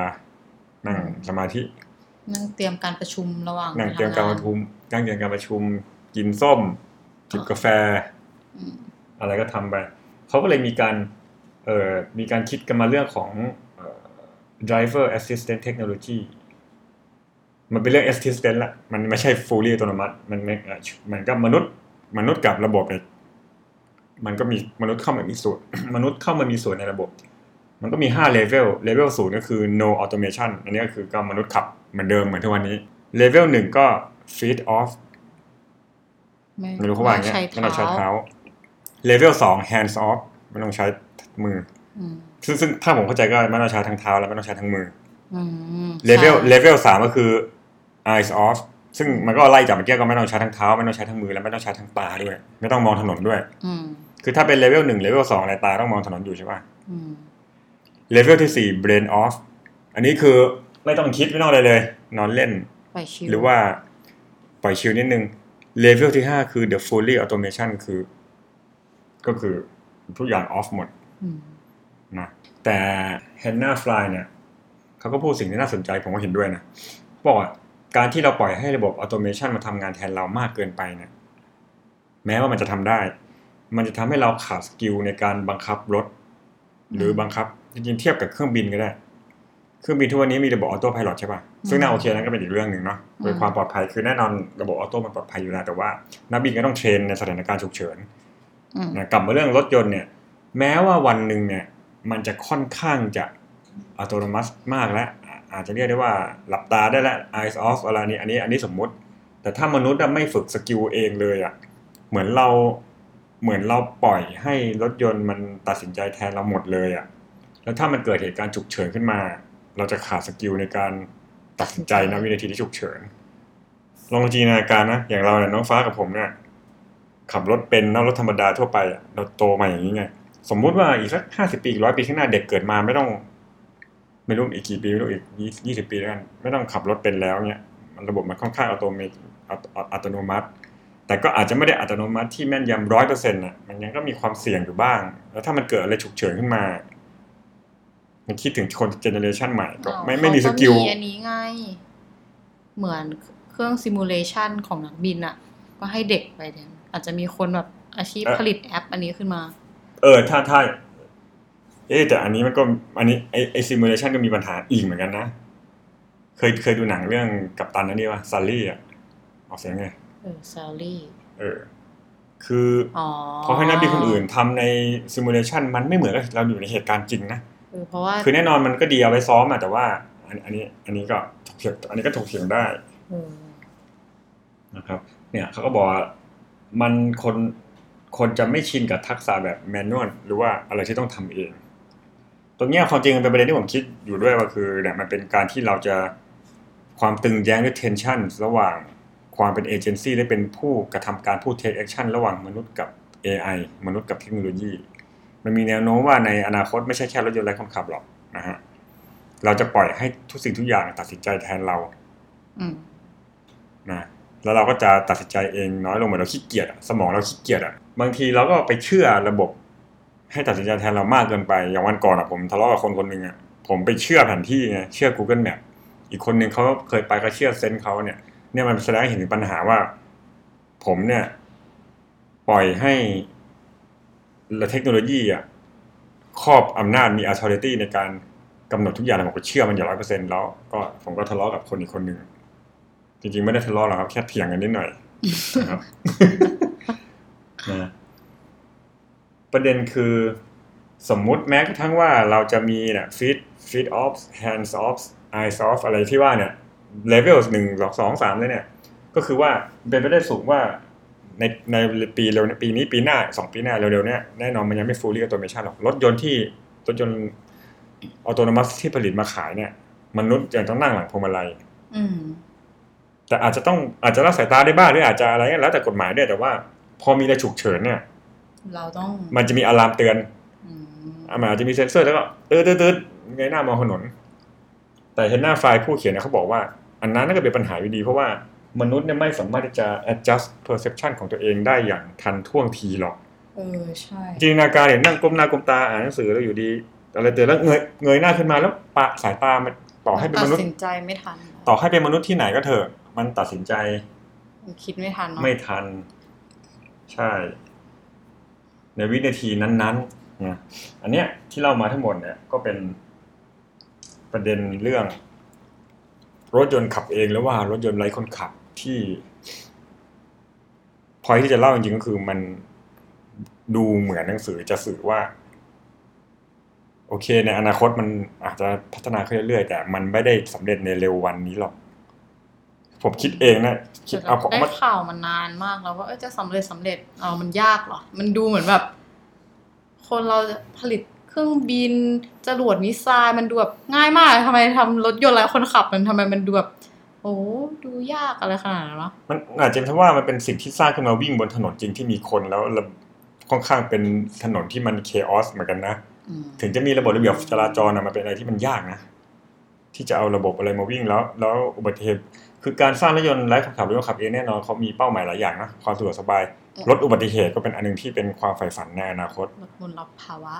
นั่งสมาธินั่งเตรียมการประชุมระหว่างนั่งเตรียมการประชุมนั่งเตรียมการประชุมกินส้มจิบกาแฟอะไรก็ทำไปเขาก็เลยมีการเอ่อมีการคิดกันมาเรื่องของเอ่อ driver assistant technology มันเป็นเรื่อง assistant ละมันไม่ใช่ fully autonomous มันมันก็มนุษย์มนุษย์กับระบบเนี่ยมันก็มีมนุษย์เข้ามามีส่วน มนุษย์เข้ามามีส่วนในระบบมันก็มีห้า level level ศูนย์ก็คือ no automation อันนี้ก็คือก็มนุษย์ขับเหมือนเดิมเหมือนทุกวันนี้ level หนึ่งก็ feet off ไม่รู้เขาว่าอย่างเงี้ยไม่ต้องใช้เท้าlevel สอง hands off ไม่ต้องใช้มือซึ่งซึ่งถ้าผมเข้าใจก็ไม่ต้องใช้ทั้งเท้าแล้วไม่ต้องใช้ทั้งมือ level level สามก็คือ eyes off ซึ่งมันก็ไล่จากเมื่อกี้ก็ไม่ต้องใช้ทั้งเท้าไม่ต้องใช้ทั้งมือแล้วไม่ต้องใช้ทั้งตาด้วยไม่ต้องมองถนนด้วยคือถ้าเป็น level หนึ่ง level สองอะไรตาต้องมองถนนอยู่ใช่ป่ะ level ที่สี่ brain off อันนี้คือไม่ต้องคิดไม่ต้องอะไรเลยนอนเล่นหรือว่าปล่อยชิลนิดนึง level ที่ห้าคือ the fully automation คือก็คือทุกอย่างออฟหมดนะแต่ Hannah Fry เนี่ยเขาก็พูดสิ่งที่น่าสนใจผมก็เห็นด้วยนะบอกว่า การที่เราปล่อยให้ระบบออโตเมชันมาทำงานแทนเรามากเกินไปเนี่ยแม้ว่ามันจะทำได้มันจะทำให้เราขาดสกิลในการบังคับรถหรือบังคับจริงๆเทียบกับเครื่องบินก็ได้เครื่องบินทุกวันนี้มีระบบออโต้ไพลอตใช่ป่ะซึ่งน่าโอเคนั่นก็เป็นอีกเรื่องหนึ่งเนาะโดยความปลอดภัยคือแน่นอนระบบออโต้มันปลอดภัยอยู่แล้วแต่ว่านักบินก็ต้องเทรนในสถานการณ์ฉุกเฉินนะกลับมาเรื่องรถยนต์เนี่ยแม้ว่าวันนึงเนี่ยมันจะค่อนข้างจะอัตโนมัติมากแล้วอาจจะเรียกได้ว่าหลับตาได้แล้ว eyes off อะไรนี่อันนี้อันนี้สมมุติแต่ถ้ามนุษย์ไม่ฝึกสกิลเองเลยอ่ะเหมือนเราเหมือนเราปล่อยให้รถยนต์มันตัดสินใจแทนเราหมดเลยอ่ะแล้วถ้ามันเกิดเหตุการณ์ฉุกเฉินขึ้นมาเราจะขาดสกิลในการตัดสินใจนะวินาทีที่ฉุกเฉินลองจินตนาการนะอย่างเราเนี่ยน้องฟ้ากับผมเนี่ยขับรถเป็นนั่งรถธรรมดาทั่วไปเราโตมาอย่างนี้ไงสมมุติว่าอีกสักห้าสิบปีร้อยปีข้างหน้าเด็กเกิดมาไม่ต้องไม่รู้อีกกี่ปีไม่รู้อีกยี่สิบปีแล้วกันไม่ต้องขับรถเป็นแล้วเนี่ยมันระบบมันค่อนข้างอัตโนมัติอัตโนมัติแต่ก็อาจจะไม่ได้อัตโนมัติที่แม่นยำ ร้อยเปอร์เซ็นต์ น่ะมันยังก็มีความเสี่ยงอยู่บ้างแล้วถ้ามันเกิดอะไรฉุกเฉินขึ้นมามันคิดถึงคนเจเนเรชั่นใหม่ก็ไม่ไม่มีสกิลอันนี้ไงเหมือนเครื่องซิมูเลชันของนักบินน่ะก็ให้เด็กไปแทนอาจจะมีคนแบบอาชีพผลิตแอปอันนี้ขึ้นมาเออถ้าถ้าเอ๊ะแต่อันนี้มันก็อันนี้ไอไอซิมูเลชันก็มีปัญหาอีกเหมือนกันนะเคยเคยดูหนังเรื่องกัปตันนั่นนี่วะซาลี่อ่ะออกเสียงไงเออซาลี่เออคือพอให้นักบินคนอื่นทำในซิมูเลชันมันไม่เหมือนกับเราอยู่ในเหตุการณ์จริงนะคือเพราะว่าคือแน่นอนมันก็ดีเอาไว้ซ้อมอ่ะแต่ว่าอันอันนี้อันนี้ก็ถกเถียงอันนี้ก็ถกเถียงได้นะครับเนี่ยเขาก็บอกมันคนคนจะไม่ชินกับทักษะแบบแมนนวลหรือว่าอะไรที่ต้องทำเองตรงนี้ความจริงเป็นประเด็นที่ผมคิดอยู่ด้วยว่าคือเนี่ยมันเป็นการที่เราจะความตึงแย้งหรือ tension ระหว่างความเป็นเอเจนซี่และเป็นผู้กระทำการผู้ take action ระหว่างมนุษย์กับ เอ ไอ มนุษย์กับเทคโนโลยีมันมีแนวโน้มว่าในอนาคตไม่ใช่แค่รถยนต์ไร้คนขับหรอกนะฮะเราจะปล่อยให้ทุกสิ่งทุกอย่างตัดสินใจแทนเรานะแล้วเราก็จะตัดสินใจเองน้อยลงเหมือนเราขี้เกียจสมองเราขี้เกียจอ่ะบางทีเราก็ไปเชื่อระบบให้ตัดสินใจแทนเรามากเกินไปอย่างวันก่อนอ่ะผมทะเลาะกับคนคนนึงอ่ะผมไปเชื่อแผนที่ไงเชื่อ Google Map อีกคนนึงเขาเคยไปก็เชื่อเซนส์เขาเนี่ยเนี่ยมันแสดงให้เห็นถึงปัญหาว่าผมเนี่ยปล่อยให้เทคโนโลยีอ่ะครอบอำนาจมี authority ในการกำหนดทุกอย่างผมก็เชื่อมันอย่าง ร้อยเปอร์เซ็นต์ แล้วก็ผมก็ทะเลาะกับคนอีกคนนึงจริงๆไม่ได้ทะเลาะหรอกครับแค่เถียงกันนิดหน่อยนะครับนะประเด็นคือสมมุติแม้กระทั่งว่าเราจะมีเนี่ย feet feet off hands off eyes off อะไรที่ว่าเนี่ย level หนึ่ง สอง สามเลยเนี่ยก็คือว่าเป็นไปได้สูงว่าในในปีเร็วปีนี้ปีหน้าสองปีหน้าเร็วๆเนี่ยแน่นอนมันยังไม่ fully automation หรอกรถยนต์ที่รถยนต์ autonomous ที่ผลิตมาขายเนี่ยมนุษย์ยังต้องนั่งหลังพวงมาลัยอืมแต่อาจจะต้องอาจจะละสายตาได้บ้างหรืออาจจะอะไรแล้วแต่กฎหมายด้วยแต่ว่าพอมีอะไรฉุกเฉินเนี่ยเราต้องมันจะมีอะลามเตือนอืมอาจจะมีเซ็นเซอร์แล้วก็ตืดๆๆไงหน้ามองถนนแต่เห็นหน้าไฟล์ผู้เขียนเนี่ยเขาบอกว่าอันนั้นน่าจะเป็นปัญหาอยู่ดีเพราะว่ามนุษย์เนี่ยไม่สามารถที่จะ adjust perception ของตัวเองได้อย่างทันท่วงทีหรอกเออใช่จริงนาการเนี่ยนั่งก้มหน้าก้มตาอ่านหนังสือแล้วอยู่ดีอะไรเตือนแล้วเงยเงยหน้าขึ้นมาแล้วปะสายตามันต่อให้เป็นมนุษย์ตัดสินใจไม่ทันต่อให้เป็นมนุษย์ที่ไหนก็เถอะมันตัดสินใจคิดไม่ทันไม่ทันใช่ในวินาทีนั้นๆนะอันเนี้ยที่เล่ามาทั้งหมดเนี่ยก็เป็นประเด็นเรื่องรถยนต์ขับเองแล้วว่ารถยนต์ไร้คนขับที่พอยที่จะเล่าจริงๆก็คือมันดูเหมือนหนังสือจะสื่อว่าโอเคในอนาคตมันอาจจะพัฒนาขึ้นเรื่อยๆแต่มันไม่ได้สำเร็จในเร็ววันนี้หรอกผมคิดเองนะคิดเอาผมได้ข่าวมานานมากแล้วว่าเอ้ยจะสำเร็จสำเร็จเอามันยากเหรอมันดูเหมือนแบบคนเราผลิตเครื่องบินจรวดมิสไซล์มันดูแบบง่ายมากทำไมทำรถยนต์ไร้คนขับมันทำไมมันดูแบบโอ้ดูยากอะไรขนาดนั้นวะมันอาจจะเพราะว่ามันเป็นสิ่งที่สร้างขึ้นมาวิ่งบนถนนจริงที่มีคนแล้วค่อนข้างเป็นถนนที่มันเคออสเหมือนกันนะถึงจะมีระบบระเบียบจราจรนะมันเป็นอะไรที่มันยากนะที่จะเอาระบบอะไรมาวิ่งแล้วแล้วอุบัติเหตุคือการสร้างรถยนต์ไร้คนขับหรือว่าขับเองแน่นอนเขามีเป้าหมายหลายอย่างนะความสะดวกสบายลดอุบัติเหตุก็เป็นอันนึงที่เป็นความใฝ่ฝันในอนาคตลดมลภาวะ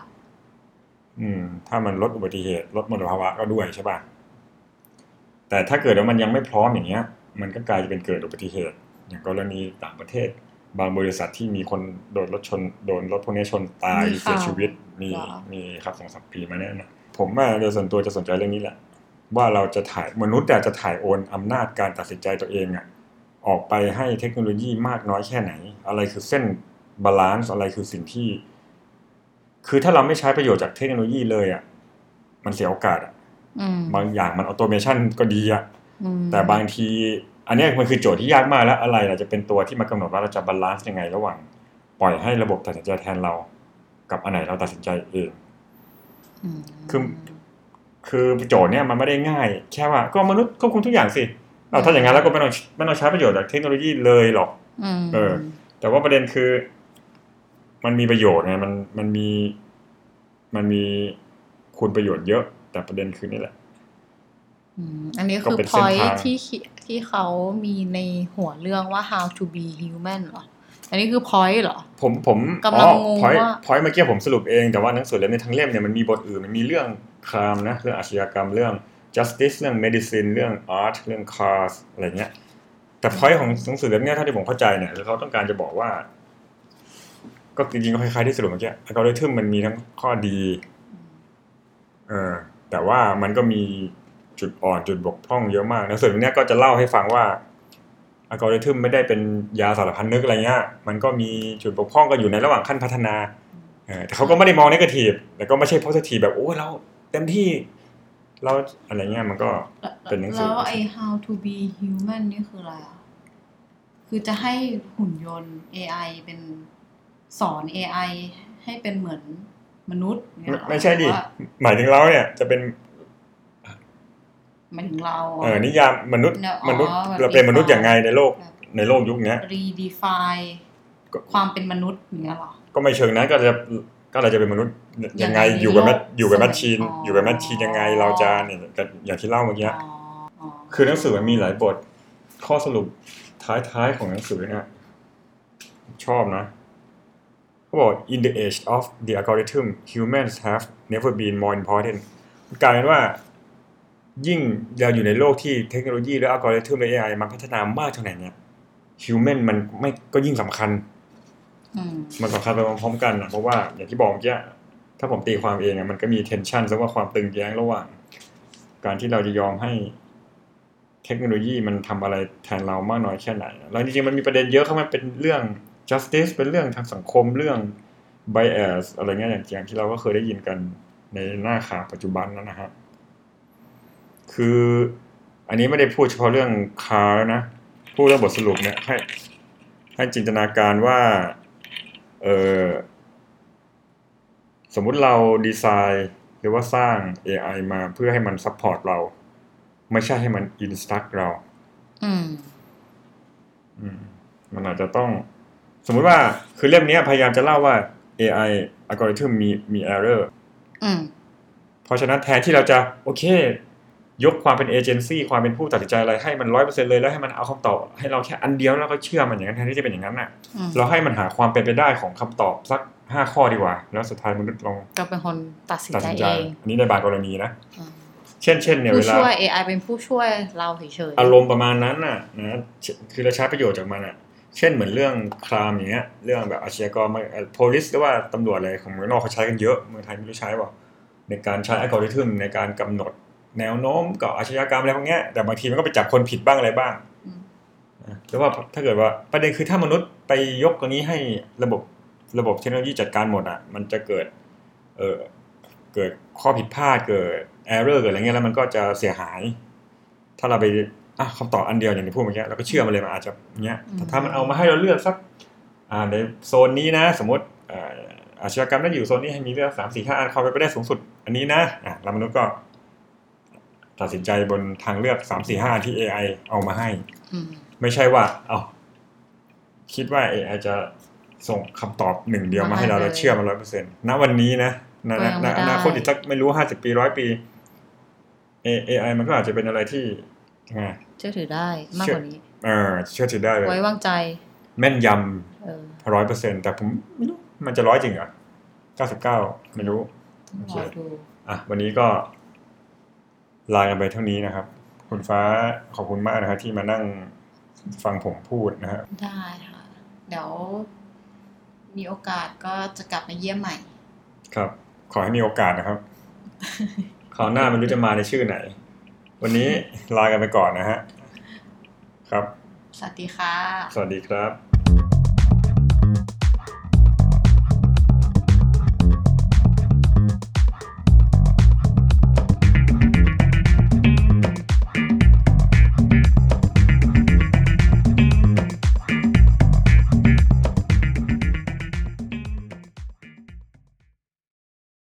อืมถ้ามันลดอุบัติเหตุลดมลภาวะก็ด้วยใช่ป่ะแต่ถ้าเกิดว่ามันยังไม่พร้อมอย่างเงี้ย มันก็กลายเป็นเกิดอุบัติเหตุอย่างกรณีต่างประเทศบางบริษัทที่มีคนโดนรถชนโดนรถพวกนี้ชนตายเสียชีวิตมีมีครับ สองถึงสาม ปีมาแน่นะผมว่าโดยส่วนตัวจะสนใจเรื่องนี้แหละว่าเราจะถ่ายมนุษย์จะถ่ายโอนอำนาจการตัดสินใจตัวเองอ่ะออกไปให้เทคโนโลยีมากน้อยแค่ไหนอะไรคือเส้นบาลานซ์อะไรคือสิ่งที่คือถ้าเราไม่ใช้ประโยชน์จากเทคโนโลยีเลยอ่ะมันเสียโอกาสอ่ะบางอย่างมันออโตเมชันก็ดีอ่ะแต่บางทีอันนี้มันคือโจทย์ที่ยากมากแล้วอะไรเราจะเป็นตัวที่มากำหนดว่าเราจะบาลานซ์ยังไงระหว่างปล่อยให้ระบบตัดสินใจแทนเรากับอันไหนเราตัดสินใจเองคือคือโจทย์เนี่ยมันไม่ได้ง่ายแค่ว่าก็มนุษย์ควบคุมทุกอย่างสิเอาถ้าอย่างนั้นแล้วก็ไม่ต้องไม่ต้องใช้ประโยชน์จากเทคโนโลยีเลยหรอกเออแต่ว่าประเด็นคือมันมีประโยชน์ไงมันมันมีมันมีคุณประโยชน์เยอะแต่ประเด็นคือนี่แหละอันนี้คือ point ที่ที่เขามีในหัวเรื่องว่า how to be human หรออันนี้คือ point หรอผมผมกำลังงงว่า point เมื่อกี้ผมสรุปเองแต่ว่าหนังสือเล่มในทั้งเล่มเนี่ยมันมีบทอื่นมันมีเรื่องครามนะเรื่องอาชญากรรมเรื่อง justice เรื่อง medicine เรื่อง art เรื่อง cars อะไรเงี้ยแต่ point ของหนังสือเล่มนี้เท่าที่ผมเข้าใจเนี่ยเขาต้องการจะบอกว่าก็จริงๆก็คล้ายๆที่สรุปเมื่อกี้อัลกอริทึมมันมีทั้งข้อดีเออแต่ว่ามันก็มีจุดอ่อนจุดบกพร่องเยอะมากนะส่วนนี้ก็จะเล่าให้ฟังว่าอัลกอริทึมไม่ได้เป็นยาสารพัดนึกอะไรเงี้ยมันก็มีจุดบกพร่องก็อยู่ในระหว่างขั้นพัฒนาแต่เขาก็ไม่ได้มองเนกาทีฟแต่ก็ไม่ใช่โพสิทีฟแบบโอ้เราเต็มที่เราอะไรเงี้ยมันก็เป็นหนังสือแล้วไอ้ how to be human นี่คืออะไรอ่ะคือจะให้หุ่นยนต์ เอ ไอ เป็นสอน เอ ไอ ให้เป็นเหมือนมนุษย์เนี่ยไม่ใช่ดิหมายถึงเราเนี่ยจะเป็นหมายถึงเราเออนิยามมนุษย์มนุษย์เราเป็นมนุษย์อย่างไงในโลกในโลกยุคนี้ redefine ความเป็นมนุษย์เนี่ยหรอก็ไม่เชิงนั้นก็จะก็เราจะเป็นมนุษย์ยังไงอยู่กับอยู่กับแมชชีนอยู่กับแมชชีนยังไงเราจะเนี่ยอย่างที่เล่าเมื่อกี้คือหนังสือมันมีหลายบทข้อสรุปท้ายๆของหนังสือเนี่ยชอบนะเขาบอก in the age of the algorithm humans have never been more important กลายเป็นว่ายิ่งเราอยู่ในโลกที่เทคโนโลยีและอัลกอริทึมและ เอ ไอ มันพัฒนามากเท่าไหร่เนี่ย human มันไม่ก็ยิ่งสำคัญมันสำคัญไปพร้อมๆกันนะเพราะว่าอย่างที่บอกเมื่อกี้ถ้าผมตีความเองมันก็มี tension ซึ่งว่าความตึงแย้งระหว่างการที่เราจะยอมให้เทคโนโลยีมันทำอะไรแทนเรามากน้อยแค่ไหนแล้วจริงๆมันมีประเด็นเยอะเข้ามาเป็นเรื่อง justice เป็นเรื่องทางสังคมเรื่อง bias อะไรเงี้ยอย่างที่เราก็เคยได้ยินกันในหน้าข่าวปัจจุบันแล้วนะครับคืออันนี้ไม่ได้พูดเฉพาะเรื่องคาร์นะพูดเรื่องบทสรุปเนี่ยให้ให้จินตนาการว่าเออสมมุติเราดีไซน์หรือว่าสร้าง เอ ไอ มาเพื่อให้มันซัพพอร์ตเราไม่ใช่ให้มันอินสตรัคเราอืมอืมมันอาจจะต้องสมมุติว่าคือเล่มนี้พยายามจะเล่าว่า เอ ไอ อัลกอริทึมมีมี error อืมเพราะฉะนั้นแทนที่เราจะโอเคยกความเป็นเอเจนซี่ความเป็นผู้ตัดสินใจอะไรให้มัน หนึ่งร้อยเปอร์เซ็นต์ เลยแล้วให้มันเอาคำตอบให้เราแค่อันเดียวแล้วก็เชื่อมันอย่างนั้นแทนที่จะเป็นอย่างนั้นน่ะเราให้มันหาความเป็นไปได้ของคำตอบสักห้าข้อดีกว่าแล้วสุดท้ายมนุษย์ลองก็เป็นคนตัดสินใจเองอันนี้ในบางกรณีนะเช่นๆเนี่ยเวลาผู้ช่วย เอ ไอ เป็นผู้ช่วยเราเฉยๆอารมณ์ประมาณนั้นน่ะนะคือเราใช้ประโยชน์จากมันน่ะเช่นเหมือนเรื่องครามอย่างเงี้ยเรื่องแบบอาชญากรรม police หรือว่าตำรวจอะไรของเมืองนอกเขาใช้กันเยอะเมืองไทยไม่รู้ใช้เปล่าในการใช้อัลกอริทึมในการกำหนดแนวโน้มก่ออาชญากรรมอะไรพวกนี้แต่บางทีมันก็ไปจับคนผิดบ้างอะไรบ้างแล้วว่าถ้าเกิดว่าประเด็นคือถ้ามนุษย์ไปยกตรงนี้ให้ระบบระบบเทคโนโลยีจัดการหมดอ่ะมันจะเกิดเออเกิดข้อผิดพลาดเกิด error เกิดอะไรเงี้ยแล้วมันก็จะเสียหายถ้าเราไปอ่ะคำตอบอันเดียวอย่างที่พูดเมื่อกี้เราก็เชื่อมันเลยมันอาจจะเงี้ยแต่ถ้ามันเอามาให้เราเลือกสักอ่าในโซนนี้นะสมมติอ่าอาชญากรรมนั้นอยู่โซนนี้ให้มีเลือกสามสี่ห้าอันความเป็นไปได้สูงสุดอันนี้นะอ่ะแล้วมนุษย์ก็ตัดสินใจบนทางเลือก สาม สี่ ห้า ที่ เอ ไอ เอามาให้ไม่ใช่ว่าเอ้าคิดว่า เอ ไอ จะส่งคำตอบหนึ่งเดียวมาให้เราเราเชื่อมัน หนึ่งร้อยเปอร์เซ็นต์ ณวันนี้นะณอนาคตอีกสักไม่รู้ห้าสิบปีร้อยปี เอ ไอ มันก็อาจจะเป็นอะไรที่เชื่อถือได้มากกว่านี้เออเชื่อถือได้ไว้วางใจแม่นยำเออ หนึ่งร้อยเปอร์เซ็นต์ แต่ผมไม่รู้มันจะหนึ่งร้อยจริงเหรอเก้าสิบเก้าไม่รู้อ่ะวันนี้ก็ลากันไปเท่านี้นะครับ คุณฟ้าขอบคุณมากนะฮะที่มานั่งฟังผมพูดนะฮะได้ค่ะเดี๋ยวมีโอกาสก็จะกลับมาเยี่ยมใหม่ครับขอให้มีโอกาสนะครับคราวหน้าไม่รู้จะมาในชื่อไหนวันนี้ลากันไปก่อนนะฮะครับสวัสดีค่ะสวัสดีครับ